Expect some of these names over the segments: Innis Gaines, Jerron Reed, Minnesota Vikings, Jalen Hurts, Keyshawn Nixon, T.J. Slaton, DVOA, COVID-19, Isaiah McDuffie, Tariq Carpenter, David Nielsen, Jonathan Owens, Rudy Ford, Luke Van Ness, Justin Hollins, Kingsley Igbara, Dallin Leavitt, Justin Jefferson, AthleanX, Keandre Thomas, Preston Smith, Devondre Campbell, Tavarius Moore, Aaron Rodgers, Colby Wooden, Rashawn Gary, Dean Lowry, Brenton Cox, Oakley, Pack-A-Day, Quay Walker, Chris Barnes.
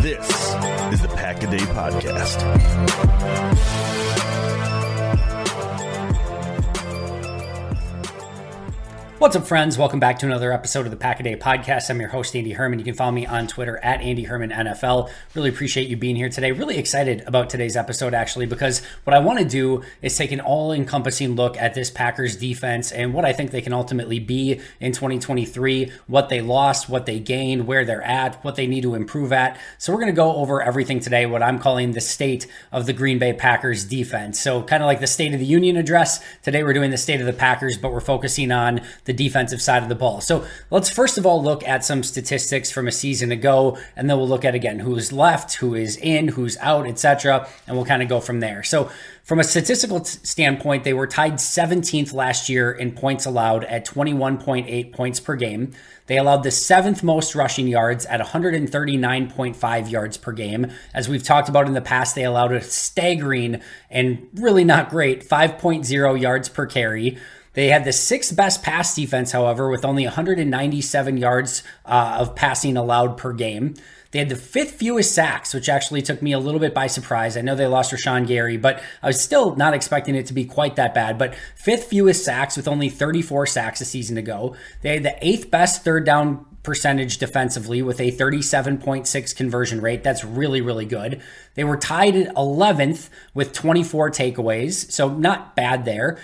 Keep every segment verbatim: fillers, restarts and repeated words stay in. This is the Pack-A-Day podcast. What's up, friends? Welcome back to another episode of the Pack-A-Day podcast. I'm your host, Andy Herman. You can follow me on Twitter at Andy Herman N F L. Really appreciate you being here today. Really excited about today's episode, actually, because what I want to do is take an all-encompassing look at this Packers defense and what I think they can ultimately be in twenty twenty-three, what they lost, what they gained, where they're at, what they need to improve at. So we're going to go over everything today, what I'm calling the state of the Green Bay Packers defense. So kind of like the State of the Union address, today we're doing the State of the Packers, but we're focusing on the defensive side of the ball. So let's first of all look at some statistics from a season ago, and then we'll look at again who's left, who is in, who's out, et cetera, and we'll kind of go from there. So from a statistical t- standpoint, they were tied seventeenth last year in points allowed at twenty-one point eight points per game. They allowed the seventh most rushing yards at one thirty-nine point five yards per game. As we've talked about in the past, they allowed a staggering and really not great five point oh yards per carry. They had the sixth best pass defense, however, with only one ninety-seven yards uh, of passing allowed per game. They had the fifth fewest sacks, which actually took me a little bit by surprise. I know they lost Rashawn Gary, but I was still not expecting it to be quite that bad. But fifth fewest sacks with only thirty-four sacks a season ago. They had the eighth best third down percentage defensively with a thirty-seven point six conversion rate. That's really, really good. They were tied at eleventh with twenty-four takeaways, so not bad there.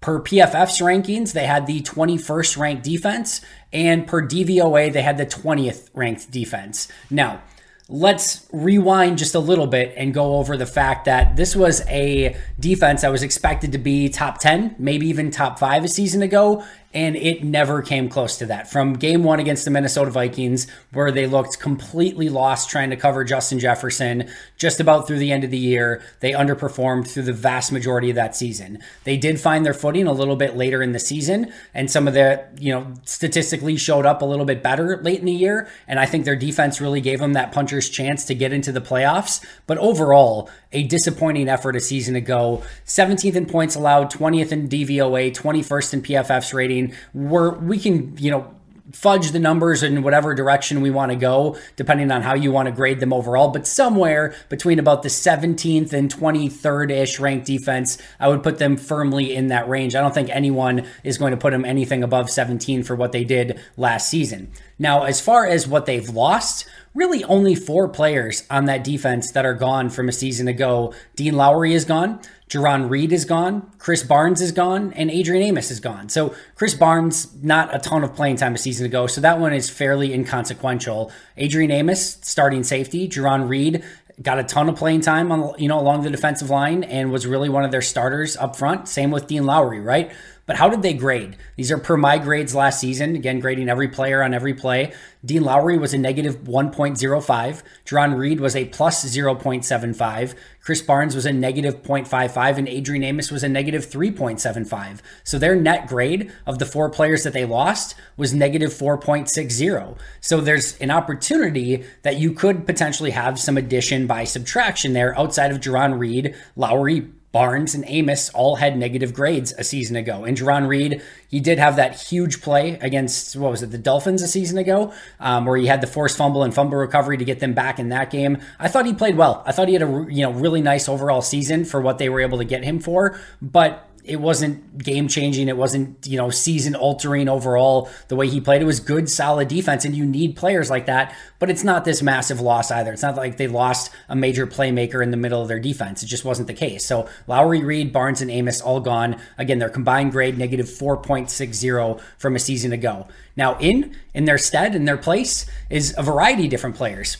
Per P F F's rankings, they had the twenty-first ranked defense, and per D V O A, they had the twentieth ranked defense. Now, let's rewind just a little bit and go over the fact that this was a defense that was expected to be top ten, maybe even top five a season ago, and it never came close to that. From game one against the Minnesota Vikings, where they looked completely lost trying to cover Justin Jefferson, just about through the end of the year, they underperformed through the vast majority of that season. They did find their footing a little bit later in the season, and some of the, you know, statistically showed up a little bit better late in the year, and I think their defense really gave them that puncher's chance to get into the playoffs. But overall, a disappointing effort a season ago. seventeenth in points allowed, twentieth in D V O A, twenty-first in P F F's rating. We're, we can, you know, fudge the numbers in whatever direction we want to go, depending on how you want to grade them overall. But somewhere between about the seventeenth and twenty-third-ish ranked defense, I would put them firmly in that range. I don't think anyone is going to put them anything above seventeen for what they did last season. Now, as far as what they've lost, really only four players on that defense that are gone from a season ago. Dean Lowry is gone, Jerron Reed is gone, Chris Barnes is gone, and Adrian Amos is gone. So Chris Barnes, not a ton of playing time a season ago, so that one is fairly inconsequential. Adrian Amos, starting safety, Jerron Reed got a ton of playing time on, you know, along the defensive line and was really one of their starters up front. Same with Dean Lowry, right? But how did they grade? These are per my grades last season. Again, grading every player on every play. Dean Lowry was a negative one point oh five. Jerron Reed was a plus zero point seven five. Chris Barnes was a negative zero point five five. And Adrian Amos was a negative three point seven five. So their net grade of the four players that they lost was negative four point six oh. So there's an opportunity that you could potentially have some addition by subtraction there outside of Jerron Reed, Lowry, Barnes, and Amos all had negative grades a season ago. And Jerron Reed, he did have that huge play against, what was it, the Dolphins a season ago, um, where he had the forced fumble and fumble recovery to get them back in that game. I thought he played well. I thought he had a you know really nice overall season for what they were able to get him for, but it wasn't game-changing. It wasn't, you know, season-altering overall the way he played. It was good, solid defense, and you need players like that, but it's not this massive loss either. It's not like they lost a major playmaker in the middle of their defense. It just wasn't the case. So Lowry, Reed, Barnes, and Amos all gone. Again, their combined grade, negative four point six oh from a season ago. Now, in, in their stead, in their place, is a variety of different players.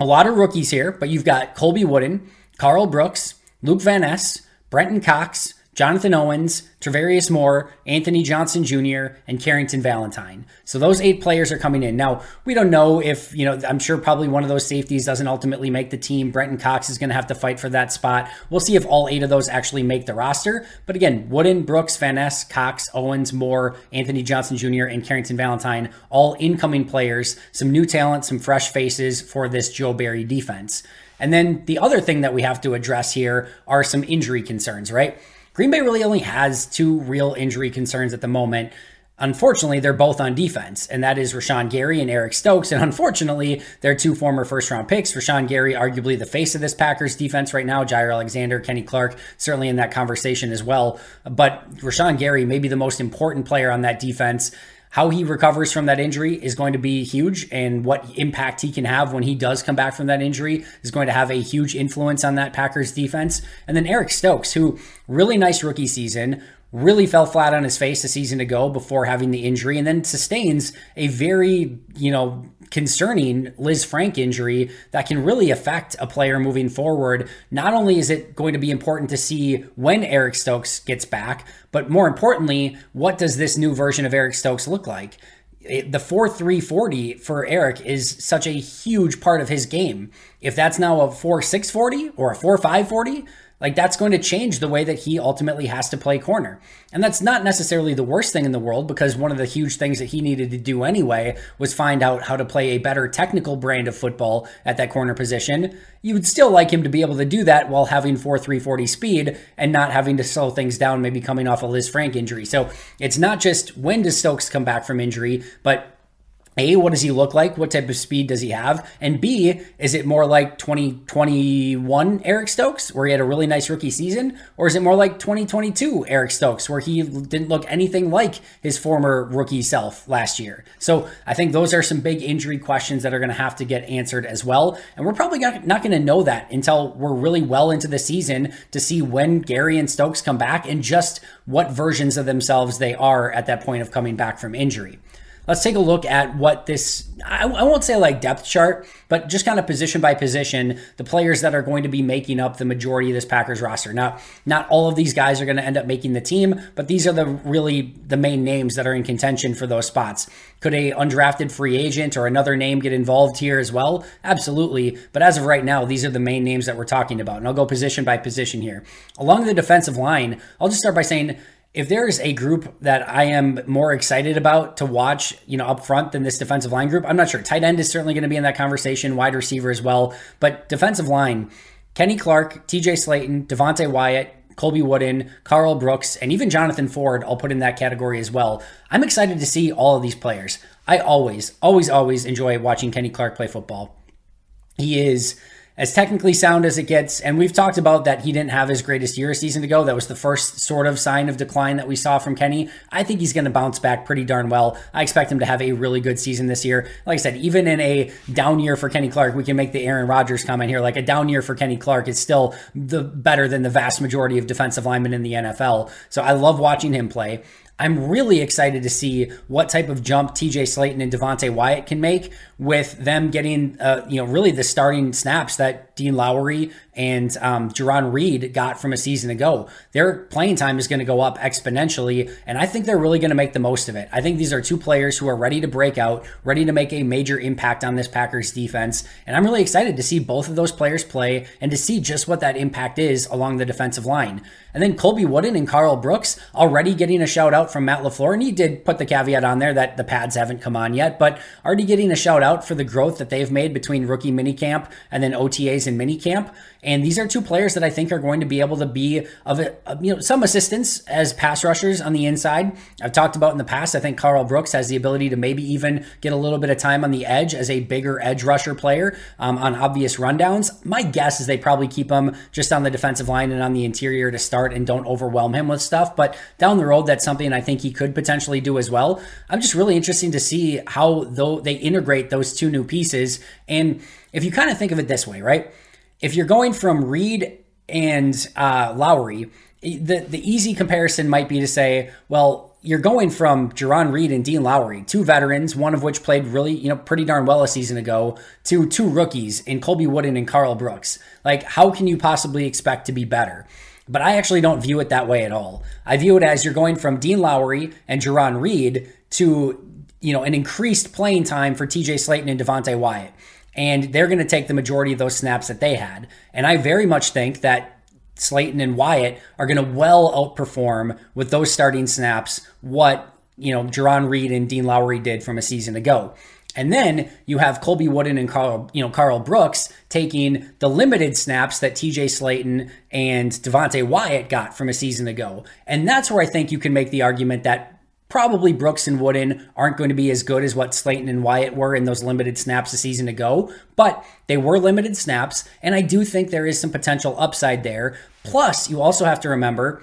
A lot of rookies here, but you've got Colby Wooden, Carl Brooks, Luke Van Ness, Brenton Cox, Jonathan Owens, Tavarius Moore, Anthony Johnson Junior, and Carrington Valentine. So those eight players are coming in. Now, we don't know if, you know, I'm sure probably one of those safeties doesn't ultimately make the team. Brenton Cox is going to have to fight for that spot. We'll see if all eight of those actually make the roster. But again, Wooden, Brooks, Van Ness, Cox, Owens, Moore, Anthony Johnson Junior, and Carrington Valentine, all incoming players, some new talent, some fresh faces for this Joe Barry defense. And then the other thing that we have to address here are some injury concerns, right? Green Bay really only has two real injury concerns at the moment. Unfortunately, they're both on defense, and that is Rashawn Gary and Eric Stokes. And unfortunately, they're two former first-round picks. Rashawn Gary, arguably the face of this Packers defense right now. Jaire Alexander, Kenny Clark, certainly in that conversation as well. But Rashawn Gary, maybe the most important player on that defense. How he recovers from that injury is going to be huge, and what impact he can have when he does come back from that injury is going to have a huge influence on that Packers defense. And then Eric Stokes, who really nice rookie season, really fell flat on his face a season ago before having the injury, and then sustains a very, you know, concerning Liz Frank injury that can really affect a player moving forward. Not only is it going to be important to see when Eric Stokes gets back, but more importantly, what does this new version of Eric Stokes look like? It, the four three forty for Eric is such a huge part of his game. If that's now a four six forty or a four five forty, like that's going to change the way that he ultimately has to play corner. And that's not necessarily the worst thing in the world, because one of the huge things that he needed to do anyway was find out how to play a better technical brand of football at that corner position. You would still like him to be able to do that while having four three forty speed and not having to slow things down, maybe coming off a Liz Frank injury. So it's not just when does Stokes come back from injury, but A, what does he look like? What type of speed does he have? And B, is it more like twenty twenty-one Eric Stokes, where he had a really nice rookie season? Or is it more like twenty twenty-two Eric Stokes, where he didn't look anything like his former rookie self last year? So I think those are some big injury questions that are going to have to get answered as well. And we're probably not going to know that until we're really well into the season to see when Gary and Stokes come back and just what versions of themselves they are at that point of coming back from injury. Let's take a look at what this, I won't say like depth chart, but just kind of position by position, the players that are going to be making up the majority of this Packers roster. Now, not all of these guys are going to end up making the team, but these are the really the main names that are in contention for those spots. Could a undrafted free agent or another name get involved here as well? Absolutely. But as of right now, these are the main names that we're talking about. And I'll go position by position here. Along the defensive line, I'll just start by saying, if there is a group that I am more excited about to watch, you know, up front than this defensive line group, I'm not sure. Tight end is certainly going to be in that conversation, wide receiver as well. But defensive line, Kenny Clark, T J. Slaton, Devontae Wyatt, Colby Wooden, Carl Brooks, and even Jonathan Ford, I'll put in that category as well. I'm excited to see all of these players. I always, always, always enjoy watching Kenny Clark play football. He is as technically sound as it gets. And we've talked about that he didn't have his greatest year a season ago. That was the first sort of sign of decline that we saw from Kenny. I think he's going to bounce back pretty darn well. I expect him to have a really good season this year. Like I said, even in a down year for Kenny Clark, we can make the Aaron Rodgers comment here. Like a down year for Kenny Clark is still the better than the vast majority of defensive linemen in the N F L. So I love watching him play. I'm really excited to see what type of jump T J. Slaton and Devontae Wyatt can make with them getting, uh, you know, really the starting snaps that Dean Lowry and um, Jerron Reed got from a season ago. Their playing time is going to go up exponentially, and I think they're really going to make the most of it. I think these are two players who are ready to break out, ready to make a major impact on this Packers defense, and I'm really excited to see both of those players play and to see just what that impact is along the defensive line. And then Colby Wooden and Carl Brooks already getting a shout out from Matt LaFleur, and he did put the caveat on there that the pads haven't come on yet, but already getting a shout out for the growth that they've made between rookie minicamp and then O T As and minicamp. And these are two players that I think are going to be able to be of a, you know, some assistance as pass rushers on the inside. I've talked about in the past, I think Carl Brooks has the ability to maybe even get a little bit of time on the edge as a bigger edge rusher player um, on obvious rundowns. My guess is they probably keep him just on the defensive line and on the interior to start and don't overwhelm him with stuff. But down the road, that's something I think he could potentially do as well. I'm just really interested to see how though they integrate those two new pieces. And if you kind of think of it this way, right? If you're going from Reed and uh, Lowry, the, the easy comparison might be to say, well, you're going from Jerron Reed and Dean Lowry, two veterans, one of which played really, you know, pretty darn well a season ago, to two rookies in Colby Wooden and Carl Brooks. Like, how can you possibly expect to be better? But I actually don't view it that way at all. I view it as you're going from Dean Lowry and Jerron Reed to, you know, an increased playing time for T J. Slaton and Devontae Wyatt. And they're going to take the majority of those snaps that they had. And I very much think that Slaton and Wyatt are going to well outperform with those starting snaps what, you know, Jerron Reed and Dean Lowry did from a season ago. And then you have Colby Wooden and Carl, you know, Carl Brooks taking the limited snaps that T J. Slaton and Devontae Wyatt got from a season ago. And that's where I think you can make the argument that probably Brooks and Wooden aren't going to be as good as what Slaton and Wyatt were in those limited snaps a season ago, but they were limited snaps, and I do think there is some potential upside there. Plus, you also have to remember,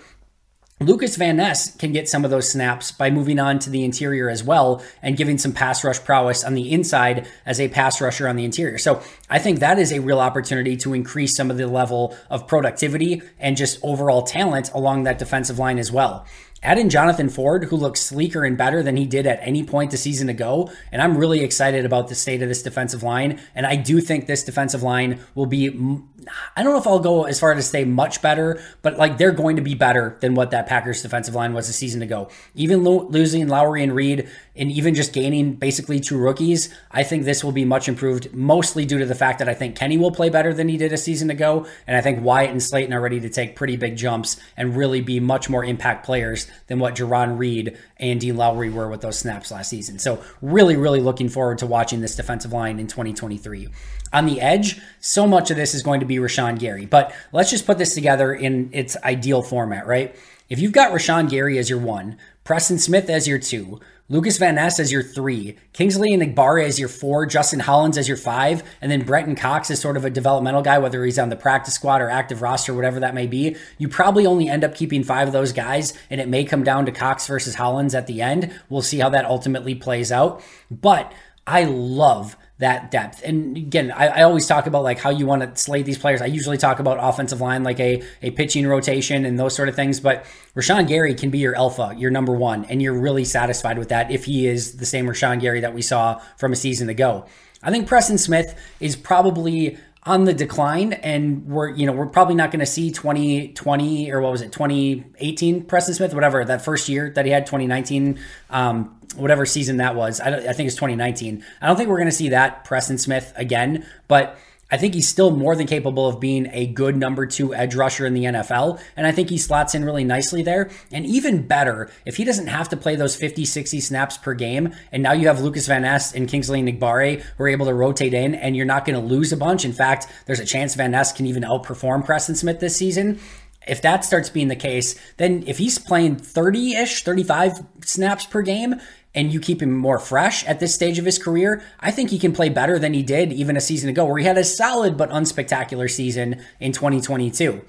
Lucas Van Ness can get some of those snaps by moving on to the interior as well and giving some pass rush prowess on the inside as a pass rusher on the interior. So I think that is a real opportunity to increase some of the level of productivity and just overall talent along that defensive line as well. Add in Jonathan Ford, who looks sleeker and better than he did at any point a season ago, and I'm really excited about the state of this defensive line, and I do think this defensive line will be, I don't know if I'll go as far as to say much better, but like they're going to be better than what that Packers defensive line was a season ago. Even lo- losing Lowry and Reed, and even just gaining basically two rookies, I think this will be much improved, mostly due to the fact that I think Kenny will play better than he did a season ago, and I think Wyatt and Slaton are ready to take pretty big jumps and really be much more impact players than what Jerron Reed and Dean Lowry were with those snaps last season. So really, really looking forward to watching this defensive line in twenty twenty-three. On the edge, so much of this is going to be Rashawn Gary, but let's just put this together in its ideal format, right? If you've got Rashawn Gary as your one, Preston Smith as your two, Lucas Van Ness as your three, Kingsley and Igbara as your four, Justin Hollins as your five, and then Brenton Cox is sort of a developmental guy, whether he's on the practice squad or active roster, whatever that may be, you probably only end up keeping five of those guys, and it may come down to Cox versus Hollins at the end. We'll see how that ultimately plays out. But I love that depth. And again, I, I always talk about like how you want to slate these players. I usually talk about offensive line, like a, a pitching rotation and those sort of things, but Rashawn Gary can be your alpha, your number one, and you're really satisfied with that if he is the same Rashawn Gary that we saw from a season ago. I think Preston Smith is probably on the decline, and we're, you know, we're probably not going to see twenty twenty or what was it, twenty eighteen Preston Smith, whatever that first year that he had, twenty nineteen, um, whatever season that was. I, don't, I think it's twenty nineteen. I don't think we're going to see that Preston Smith again, but I think he's still more than capable of being a good number two edge rusher in the N F L, and I think he slots in really nicely there. And even better, if he doesn't have to play those fifty, sixty snaps per game, and now you have Lucas Van Ness and Kingsley and Igbara who are able to rotate in, and you're not going to lose a bunch. In fact, there's a chance Van Ness can even outperform Preston Smith this season. If that starts being the case, then if he's playing thirty-ish, thirty-five snaps per game, and you keep him more fresh at this stage of his career, I think he can play better than he did even a season ago, where he had a solid but unspectacular season in twenty twenty-two.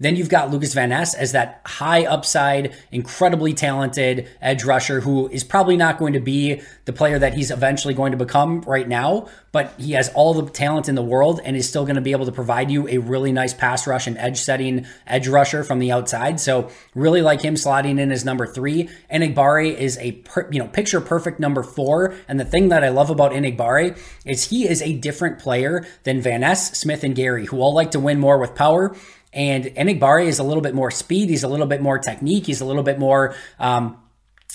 Then you've got Luke Van Ness as that high upside, incredibly talented edge rusher who is probably not going to be the player that he's eventually going to become right now, but he has all the talent in the world and is still going to be able to provide you a really nice pass rush and edge setting edge rusher from the outside. So really like him slotting in as number three. Enigbare is a per, you know picture perfect number four. And the thing that I love about Enigbare is he is a different player than Van Ness, Smith, and Gary, who all like to win more with power. And Enigbare is a little bit more speed. He's a little bit more technique. He's a little bit more, um,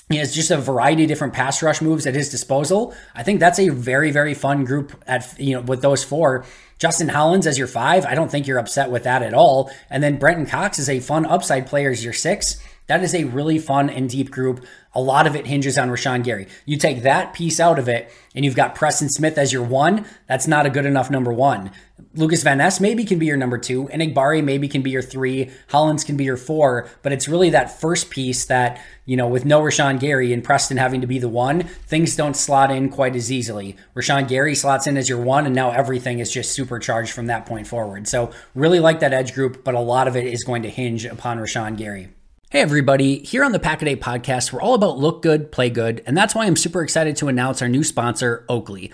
he has just a variety of different pass rush moves at his disposal. I think that's a very, very fun group at, you know, with those four. Justin Hollins as your five. I don't think you're upset with that at all. And then Brenton Cox is a fun upside player as your six. That is a really fun and deep group. A lot of it hinges on Rashawn Gary. You take that piece out of it, and you've got Preston Smith as your one. That's not a good enough number one. Luke Van Ness maybe can be your number two. Enigbare maybe can be your three. Hollins can be your four. But it's really that first piece that, you know, with no Rashawn Gary and Preston having to be the one, things don't slot in quite as easily. Rashawn Gary slots in as your one, and now everything is just supercharged from that point forward. So really like that edge group, but a lot of it is going to hinge upon Rashawn Gary. Hey everybody, here on the Pack-A-Day podcast, we're all about look good, play good, and that's why I'm super excited to announce our new sponsor, Oakley.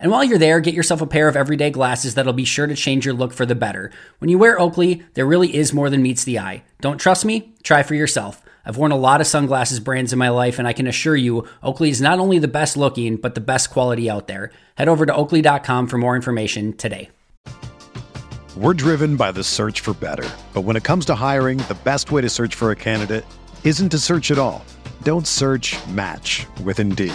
And while you're there, get yourself a pair of everyday glasses that'll be sure to change your look for the better. When you wear Oakley, there really is more than meets the eye. Don't trust me? Try for yourself. I've worn a lot of sunglasses brands in my life, and I can assure you, Oakley is not only the best looking, but the best quality out there. Head over to oakley dot com for more information today. We're driven by the search for better. But when it comes to hiring, the best way to search for a candidate isn't to search at all. Don't search, match with Indeed.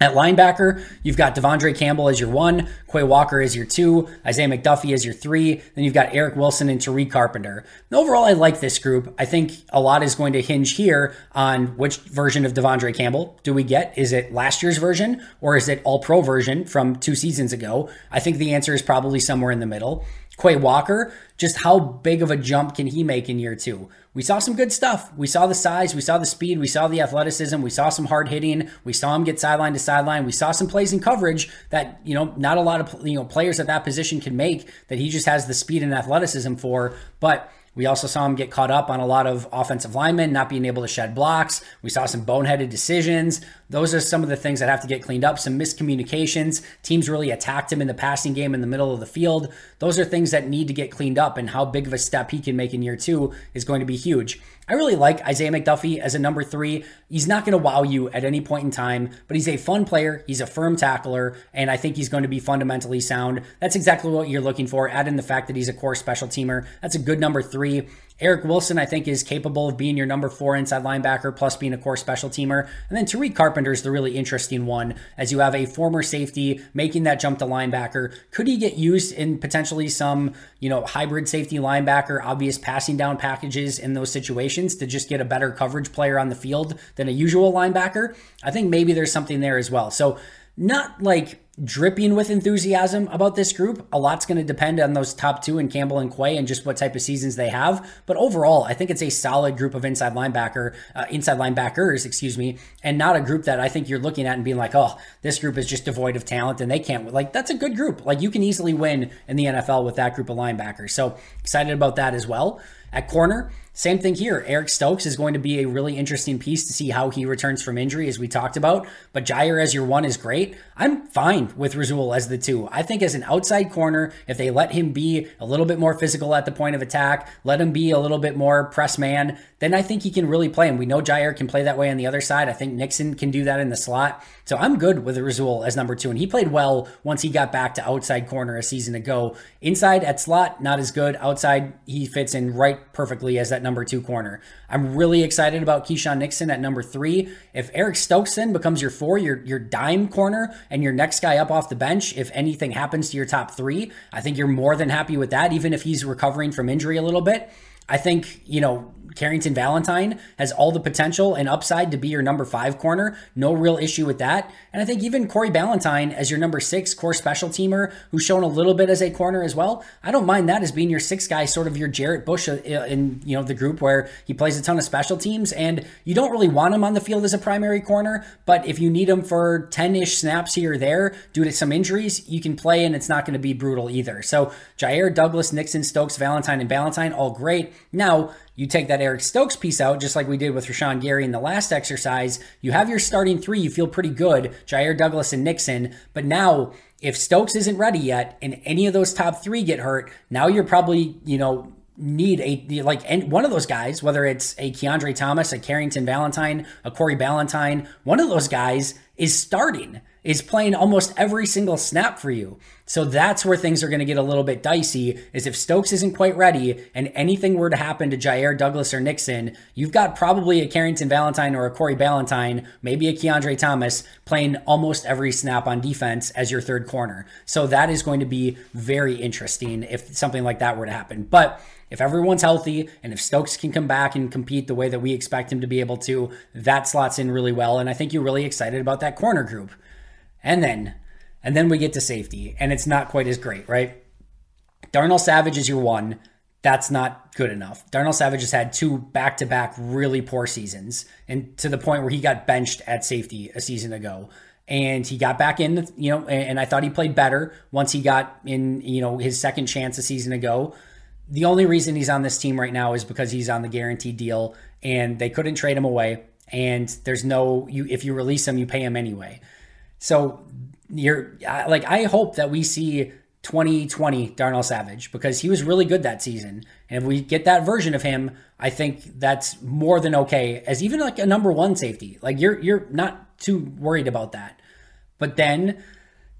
At linebacker, you've got Devondre Campbell as your one, Quay Walker as your two, Isaiah McDuffie as your three, then you've got Eric Wilson and Tariq Carpenter. And overall, I like this group. I think a lot is going to hinge here on which version of Devondre Campbell do we get. Is it last year's version or is it all-pro version from two seasons ago? I think the answer is probably somewhere in the middle. Quay Walker, just how big of a jump can he make in year two? We saw some good stuff. We saw the size, we saw the speed, we saw the athleticism, we saw some hard hitting, we saw him get sideline to sideline, we saw some plays in coverage that, you know, not a lot of you know players at that position can make, that he just has the speed and athleticism for, but we also saw him get caught up on a lot of offensive linemen not being able to shed blocks. We saw some boneheaded decisions. Those are some of the things that have to get cleaned up. Some miscommunications. Teams really attacked him in the passing game in the middle of the field. Those are things that need to get cleaned up, and how big of a step he can make in year two is going to be huge. I really like Isaiah McDuffie as a number three. He's not going to wow you at any point in time, but he's a fun player. He's a firm tackler, and I think he's going to be fundamentally sound. That's exactly what you're looking for. Add in the fact that he's a core special teamer. That's a good number three. Eric Wilson, I think, is capable of being your number four inside linebacker, plus being a core special teamer. And then Tariq Carpenter is the really interesting one, as you have a former safety making that jump to linebacker. Could he get used in potentially some, you know, hybrid safety linebacker, obvious passing down packages in those situations to just get a better coverage player on the field than a usual linebacker? I think maybe there's something there as well. So not like dripping with enthusiasm about this group. A lot's going to depend on those top two in Campbell and Quay and just what type of seasons they have. But overall, I think it's a solid group of inside linebacker, uh, inside linebackers, excuse me, and not a group that I think you're looking at and being like, oh, this group is just devoid of talent and they can't. Like, that's a good group. Like, you can easily win in the N F L with that group of linebackers. So excited about that as well. At corner, same thing here. Eric Stokes is going to be a really interesting piece to see how he returns from injury, as we talked about. But Jaire as your one is great. I'm fine with Razul as the two. I think as an outside corner, if they let him be a little bit more physical at the point of attack, let him be a little bit more press man, then I think he can really play. And we know Jaire can play that way on the other side. I think Nixon can do that in the slot. So I'm good with Razul as number two. And he played well once he got back to outside corner a season ago. Inside at slot, not as good. Outside, he fits in right perfectly as that number two corner. I'm really excited about Keyshawn Nixon at number three. If Eric Stokes then becomes your four, your, your dime corner, and your next guy up off the bench, if anything happens to your top three, I think you're more than happy with that, even if he's recovering from injury a little bit. I think, you know, Carrington Valentine has all the potential and upside to be your number five corner. No real issue with that. And I think even Corey Ballentine as your number six core special teamer, who's shown a little bit as a corner as well. I don't mind that as being your sixth guy, sort of your Jarrett Bush in, you know, the group where he plays a ton of special teams and you don't really want him on the field as a primary corner. But if you need him for ten-ish snaps here or there due to some injuries, you can play and it's not going to be brutal either. So Jaire, Douglas, Nixon, Stokes, Valentine, and Ballentine, all great. Now, you take that Eric Stokes piece out, just like we did with Rashawn Gary in the last exercise. You have your starting three. You feel pretty good, Jaire, Douglas, and Nixon. But now, if Stokes isn't ready yet and any of those top three get hurt, now you're probably, you know, need a, like, and one of those guys, whether it's a Keandre Thomas, a Carrington Valentine, a Corey Ballentine, one of those guys is starting, is playing almost every single snap for you. So that's where things are going to get a little bit dicey, is if Stokes isn't quite ready and anything were to happen to Jaire, Douglas, or Nixon, you've got probably a Carrington Valentine or a Corey Ballentine, maybe a Keandre Thomas, playing almost every snap on defense as your third corner. So that is going to be very interesting if something like that were to happen. But if everyone's healthy and if Stokes can come back and compete the way that we expect him to be able to, that slots in really well. And I think you're really excited about that corner group. And then, and then we get to safety, and it's not quite as great, right? Darnell Savage is your one. That's not good enough. Darnell Savage has had two back-to-back really poor seasons, and to the point where he got benched at safety a season ago. And he got back in, you know, and I thought he played better once he got in, you know, his second chance a season ago. The only reason he's on this team right now is because he's on the guaranteed deal, and they couldn't trade him away. And there's no, you if you release him, you pay him anyway. So you're like, I hope that we see twenty twenty Darnell Savage, because he was really good that season. And if we get that version of him, I think that's more than okay as even like a number one safety. Like you're, you're not too worried about that. But then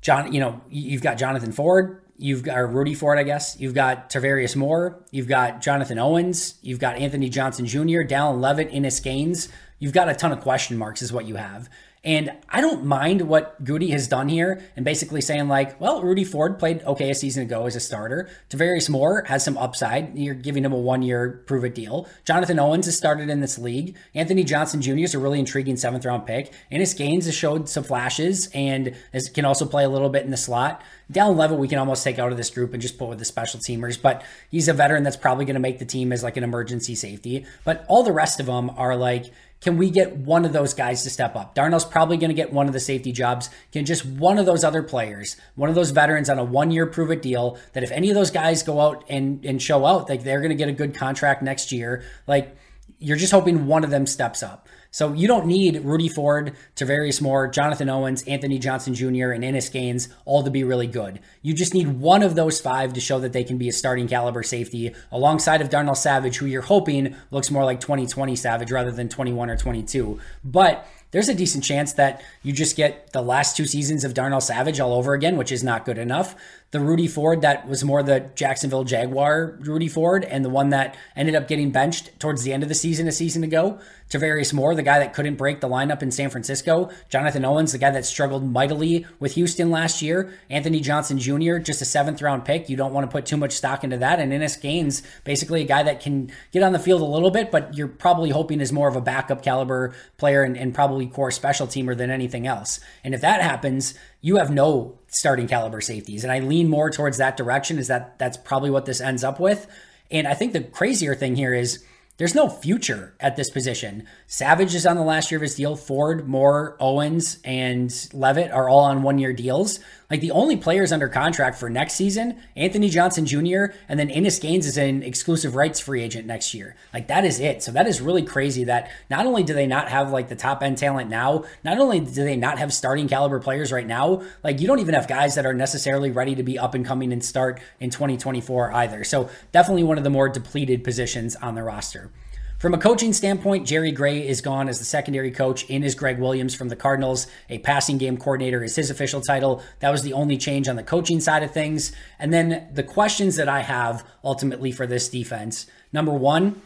John, you know, you've got Jonathan Ford, you've got or Rudy Ford, I guess. You've got Tavarius Moore. You've got Jonathan Owens. You've got Anthony Johnson Junior, Dallin Leavitt, Innis Gaines. You've got a ton of question marks is what you have. And I don't mind what Goody has done here and basically saying like, well, Rudy Ford played okay a season ago as a starter. Tavarius Moore has some upside. You're giving him a one-year prove-it deal. Jonathan Owens has started in this league. Anthony Johnson Junior is a really intriguing seventh-round pick. Innis Gaines has showed some flashes and is, can also play a little bit in the slot. Down level, we can almost take out of this group and just put with the special teamers, but he's a veteran that's probably going to make the team as like an emergency safety. But all the rest of them are like, can we get one of those guys to step up? Darnell's probably going to get one of the safety jobs. Can just one of those other players, one of those veterans on a one-year prove-it deal, that if any of those guys go out and, and show out, like they're going to get a good contract next year. Like you're just hoping one of them steps up. So you don't need Rudy Ford, Tavarius Moore, Jonathan Owens, Anthony Johnson Junior, and Innis Gaines all to be really good. You just need one of those five to show that they can be a starting caliber safety alongside of Darnell Savage, who you're hoping looks more like twenty twenty Savage rather than twenty-one or twenty-two. But there's a decent chance that you just get the last two seasons of Darnell Savage all over again, which is not good enough. the Rudy Ford that was more the Jacksonville Jaguar Rudy Ford, and the one that ended up getting benched towards the end of the season a season ago, Tavarius Moore, the guy that couldn't break the lineup in San Francisco, Jonathan Owens, the guy that struggled mightily with Houston last year, Anthony Johnson Junior, just a seventh round pick. You don't want to put too much stock into that. And Innis Gaines, basically a guy that can get on the field a little bit, but you're probably hoping is more of a backup caliber player and, and probably core special teamer than anything else. And if that happens, you have no starting caliber safeties. And I lean more towards that direction, is that that's probably what this ends up with. And I think the crazier thing here is there's no future at this position. Savage is on the last year of his deal. Ford, Moore, Owens, and Leavitt are all on one-year deals. Like, the only players under contract for next season, Anthony Johnson Junior, and then Innis Gaines is an exclusive rights free agent next year. Like, that is it. So that is really crazy that not only do they not have, like, the top-end talent now, not only do they not have starting caliber players right now, like, you don't even have guys that are necessarily ready to be up and coming and start in twenty twenty-four either. So definitely one of the more depleted positions on the roster. From a coaching standpoint, Jerry Gray is gone as the secondary coach. In is Greg Williams from the Cardinals. A passing game coordinator is his official title. That was the only change on the coaching side of things. And then the questions that I have ultimately for this defense. Number one,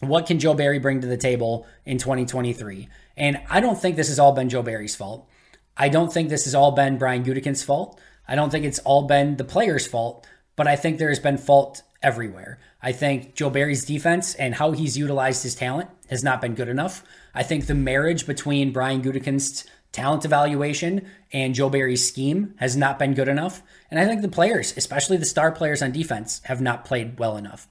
what can Joe Barry bring to the table in twenty twenty-three? And I don't think this has all been Joe Barry's fault. I don't think this has all been Brian Gutekunst's fault. I don't think it's all been the players' fault, but I think there has been fault everywhere. I think Joe Barry's defense and how he's utilized his talent has not been good enough. I think the marriage between Brian Gutekunst's talent evaluation and Joe Barry's scheme has not been good enough. And I think the players, especially the star players on defense, have not played well enough.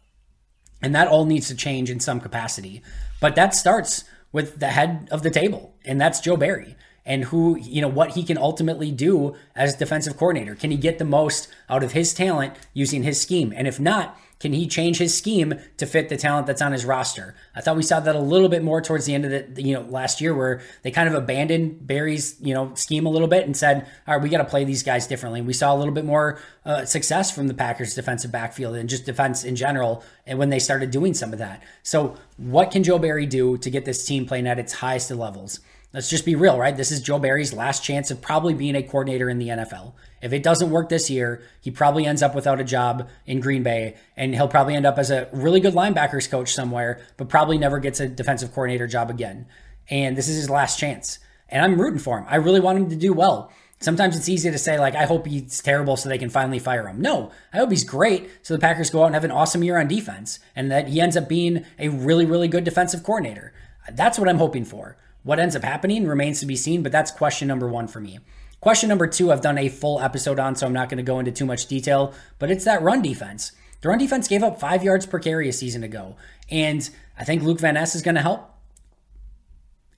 And that all needs to change in some capacity. But that starts with the head of the table, and that's Joe Barry. And who, you know, what he can ultimately do as defensive coordinator. Can he get the most out of his talent using his scheme? And if not, can he change his scheme to fit the talent that's on his roster? I thought we saw that a little bit more towards the end of the, you know, last year, where they kind of abandoned Barry's, you know, scheme a little bit and said, all right, we got to play these guys differently. We saw a little bit more uh, success from the Packers defensive backfield and just defense in general. And when they started doing some of that. So what can Joe Barry do to get this team playing at its highest of levels? Let's just be real, right? This is Joe Barry's last chance of probably being a coordinator in the N F L. If it doesn't work this year, he probably ends up without a job in Green Bay, and he'll probably end up as a really good linebackers coach somewhere, but probably never gets a defensive coordinator job again. And this is his last chance. And I'm rooting for him. I really want him to do well. Sometimes it's easy to say, like, I hope he's terrible so they can finally fire him. No, I hope he's great so the Packers go out and have an awesome year on defense, and that he ends up being a really, really good defensive coordinator. That's what I'm hoping for. What ends up happening remains to be seen, but that's question number one for me. Question number two, I've done a full episode on, so I'm not going to go into too much detail, but it's that run defense. The run defense gave up five yards per carry a season ago, and I think Luke Van Ness is going to help.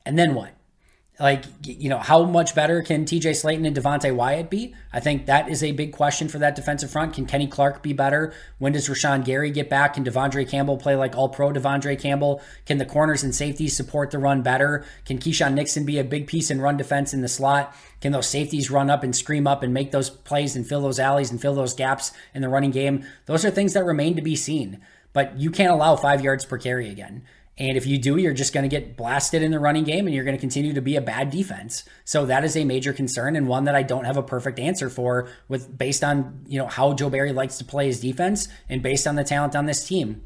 And then what? Like, you know, how much better can T J. Slaton and Devontae Wyatt be? I think that is a big question for that defensive front. Can Kenny Clark be better? When does Rashawn Gary get back? Can Devondre Campbell play like all-pro Devondre Campbell? Can the corners and safeties support the run better? Can Keyshawn Nixon be a big piece in run defense in the slot? Can those safeties run up and scream up and make those plays and fill those alleys and fill those gaps in the running game? Those are things that remain to be seen, but you can't allow five yards per carry again. And if you do, you're just going to get blasted in the running game, and you're going to continue to be a bad defense. So that is a major concern, and one that I don't have a perfect answer for, with based on, you know, how Joe Barry likes to play his defense and based on the talent on this team.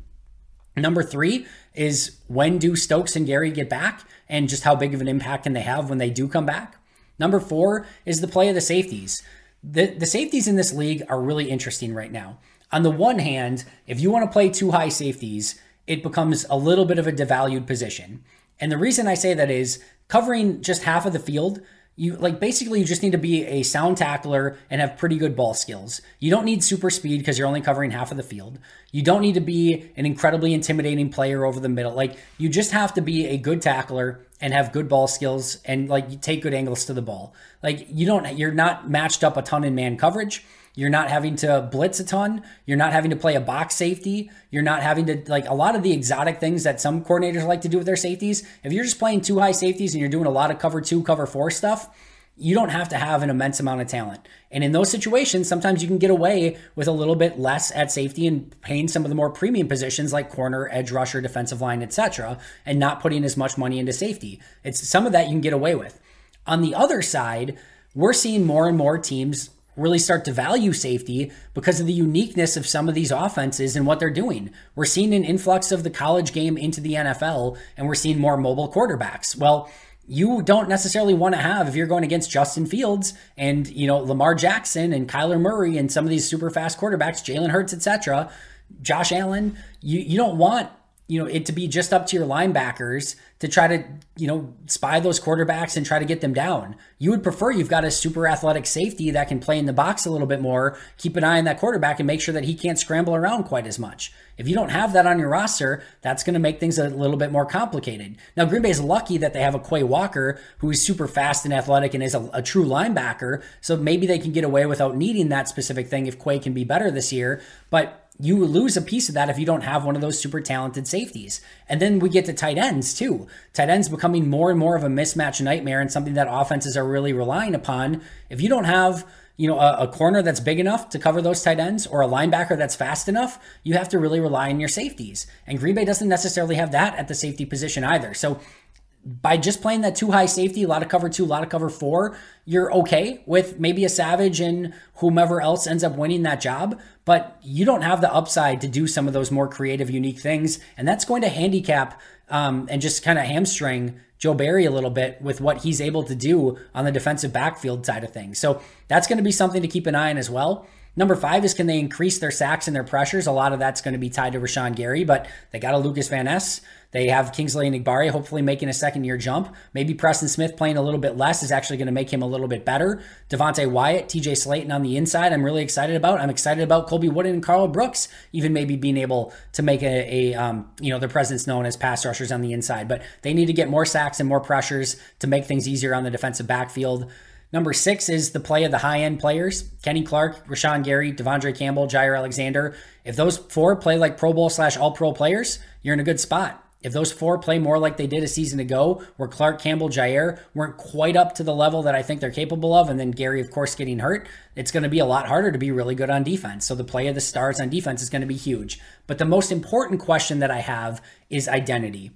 Number three is, when do Stokes and Gary get back, and just how big of an impact can they have when they do come back? Number four is the play of the safeties. The, the safeties in this league are really interesting right now. On the one hand, if you want to play two high safeties, it becomes a little bit of a devalued position. And the reason I say that is, covering just half of the field, you like basically you just need to be a sound tackler and have pretty good ball skills. You don't need super speed because you're only covering half of the field. You don't need to be an incredibly intimidating player over the middle. Like, you just have to be a good tackler and have good ball skills and, like, you take good angles to the ball. Like, you don't you're not matched up a ton in man coverage. You're not having to blitz a ton. You're not having to play a box safety. You're not having to, like, a lot of the exotic things that some coordinators like to do with their safeties. If you're just playing two high safeties and you're doing a lot of cover two, cover four stuff, you don't have to have an immense amount of talent. And in those situations, sometimes you can get away with a little bit less at safety and paying some of the more premium positions like corner, edge rusher, defensive line, et cetera, and not putting as much money into safety. It's some of that you can get away with. On the other side, we're seeing more and more teams really start to value safety because of the uniqueness of some of these offenses and what they're doing. We're seeing an influx of the college game into the N F L, and we're seeing more mobile quarterbacks. Well, you don't necessarily want to have, if you're going against Justin Fields and, you know, Lamar Jackson and Kyler Murray and some of these super fast quarterbacks, Jalen Hurts, et cetera, Josh Allen, you, you don't want, you know, it to be just up to your linebackers to try to, you know, spy those quarterbacks and try to get them down. You would prefer you've got a super athletic safety that can play in the box a little bit more, keep an eye on that quarterback and make sure that he can't scramble around quite as much. If you don't have that on your roster, that's going to make things a little bit more complicated. Now, Green Bay is lucky that they have a Quay Walker who is super fast and athletic and is a, a true linebacker. So maybe they can get away without needing that specific thing if Quay can be better this year. But you lose a piece of that if you don't have one of those super talented safeties. And then we get to tight ends too. Tight ends becoming more and more of a mismatch nightmare and something that offenses are really relying upon. If you don't have, you know, a, a corner that's big enough to cover those tight ends or a linebacker that's fast enough, you have to really rely on your safeties. And Green Bay doesn't necessarily have that at the safety position either. So by just playing that two high safety, a lot of cover two, a lot of cover four, you're okay with maybe a Savage and whomever else ends up winning that job, but you don't have the upside to do some of those more creative, unique things. And that's going to handicap um, and just kind of hamstring Joe Barry a little bit with what he's able to do on the defensive backfield side of things. So that's going to be something to keep an eye on as well. Number five is, can they increase their sacks and their pressures? A lot of that's going to be tied to Rashawn Gary, but they got a Luke Van Ness. They have Kingsley Nigbari hopefully making a second-year jump. Maybe Preston Smith playing a little bit less is actually going to make him a little bit better. Devontae Wyatt, T J. Slaton on the inside, I'm really excited about. I'm excited about Colby Wooden and Carl Brooks even maybe being able to make a, a um, you know, their presence known as pass rushers on the inside. But they need to get more sacks and more pressures to make things easier on the defensive backfield. Number six is the play of the high-end players. Kenny Clark, Rashawn Gary, Devondre Campbell, Jaire Alexander. If those four play like Pro Bowl slash All-Pro players, you're in a good spot. If those four play more like they did a season ago, where Clark, Campbell, Jaire weren't quite up to the level that I think they're capable of, and then Gary, of course, getting hurt, it's going to be a lot harder to be really good on defense. So the play of the stars on defense is going to be huge. But the most important question that I have is identity.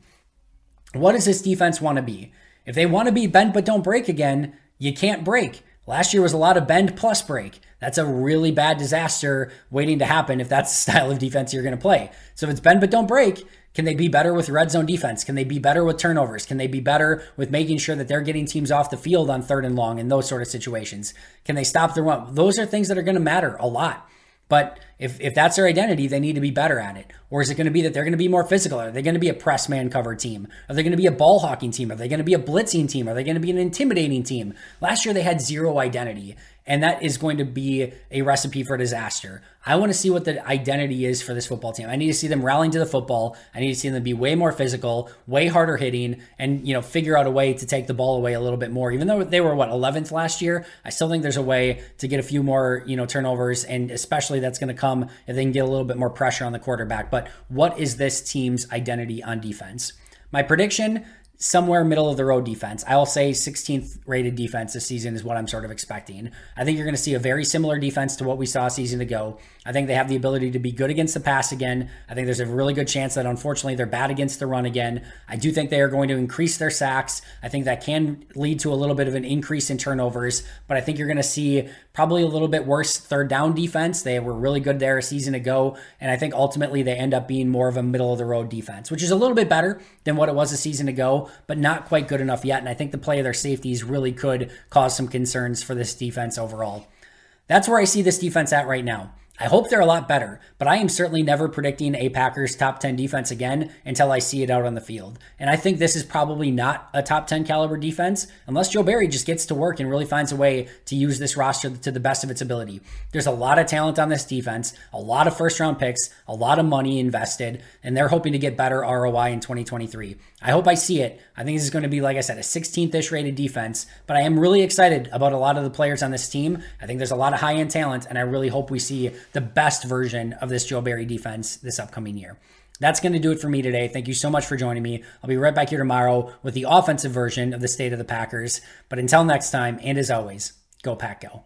What does this defense want to be? If they want to be bend but don't break again, you can't break. Last year was a lot of bend plus break. That's a really bad disaster waiting to happen if that's the style of defense you're going to play. So if it's bend but don't break, can they be better with red zone defense? Can they be better with turnovers? Can they be better with making sure that they're getting teams off the field on third and long and those sort of situations? Can they stop the run? Those are things that are going to matter a lot. But if, if that's their identity, they need to be better at it. Or is it going to be that they're going to be more physical? Are they going to be a press man cover team? Are they going to be a ball hawking team? Are they going to be a blitzing team? Are they going to be an intimidating team? Last year, they had zero identity, and that is going to be a recipe for disaster. I want to see what the identity is for this football team. I need to see them rallying to the football. I need to see them be way more physical, way harder hitting, and, you know, figure out a way to take the ball away a little bit more. Even though they were, what, eleventh last year, I still think there's a way to get a few more, you know, turnovers, and especially that's going to come if they can get a little bit more pressure on the quarterback. But what is this team's identity on defense? My prediction, somewhere middle of the road defense. I will say sixteenth rated defense this season is what I'm sort of expecting. I think you're going to see a very similar defense to what we saw a season ago. I think they have the ability to be good against the pass again. I think there's a really good chance that unfortunately they're bad against the run again. I do think they are going to increase their sacks. I think that can lead to a little bit of an increase in turnovers, but I think you're going to see probably a little bit worse third down defense. They were really good there a season ago, and I think ultimately they end up being more of a middle of the road defense, which is a little bit better than what it was a season ago, but not quite good enough yet. And I think the play of their safeties really could cause some concerns for this defense overall. That's where I see this defense at right now. I hope they're a lot better, but I am certainly never predicting a Packers top ten defense again until I see it out on the field. And I think this is probably not a top ten caliber defense unless Joe Barry just gets to work and really finds a way to use this roster to the best of its ability. There's a lot of talent on this defense, a lot of first round picks, a lot of money invested, and they're hoping to get better R O I in twenty twenty-three. I hope I see it. I think this is going to be, like I said, a sixteenth-ish rated defense, but I am really excited about a lot of the players on this team. I think there's a lot of high-end talent, and I really hope we see the best version of this Joe Barry defense this upcoming year. That's going to do it for me today. Thank you so much for joining me. I'll be right back here tomorrow with the offensive version of the State of the Packers. But until next time, and as always, go Pack Go.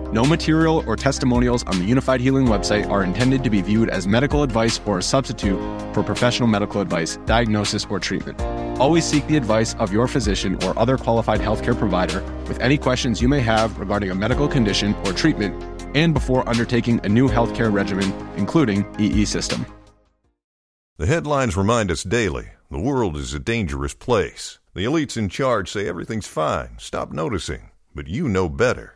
No material or testimonials on the Unified Healing website are intended to be viewed as medical advice or a substitute for professional medical advice, diagnosis, or treatment. Always seek the advice of your physician or other qualified healthcare provider with any questions you may have regarding a medical condition or treatment and before undertaking a new healthcare regimen, including E E System. The headlines remind us daily, the world is a dangerous place. The elites in charge say everything's fine, stop noticing, but you know better.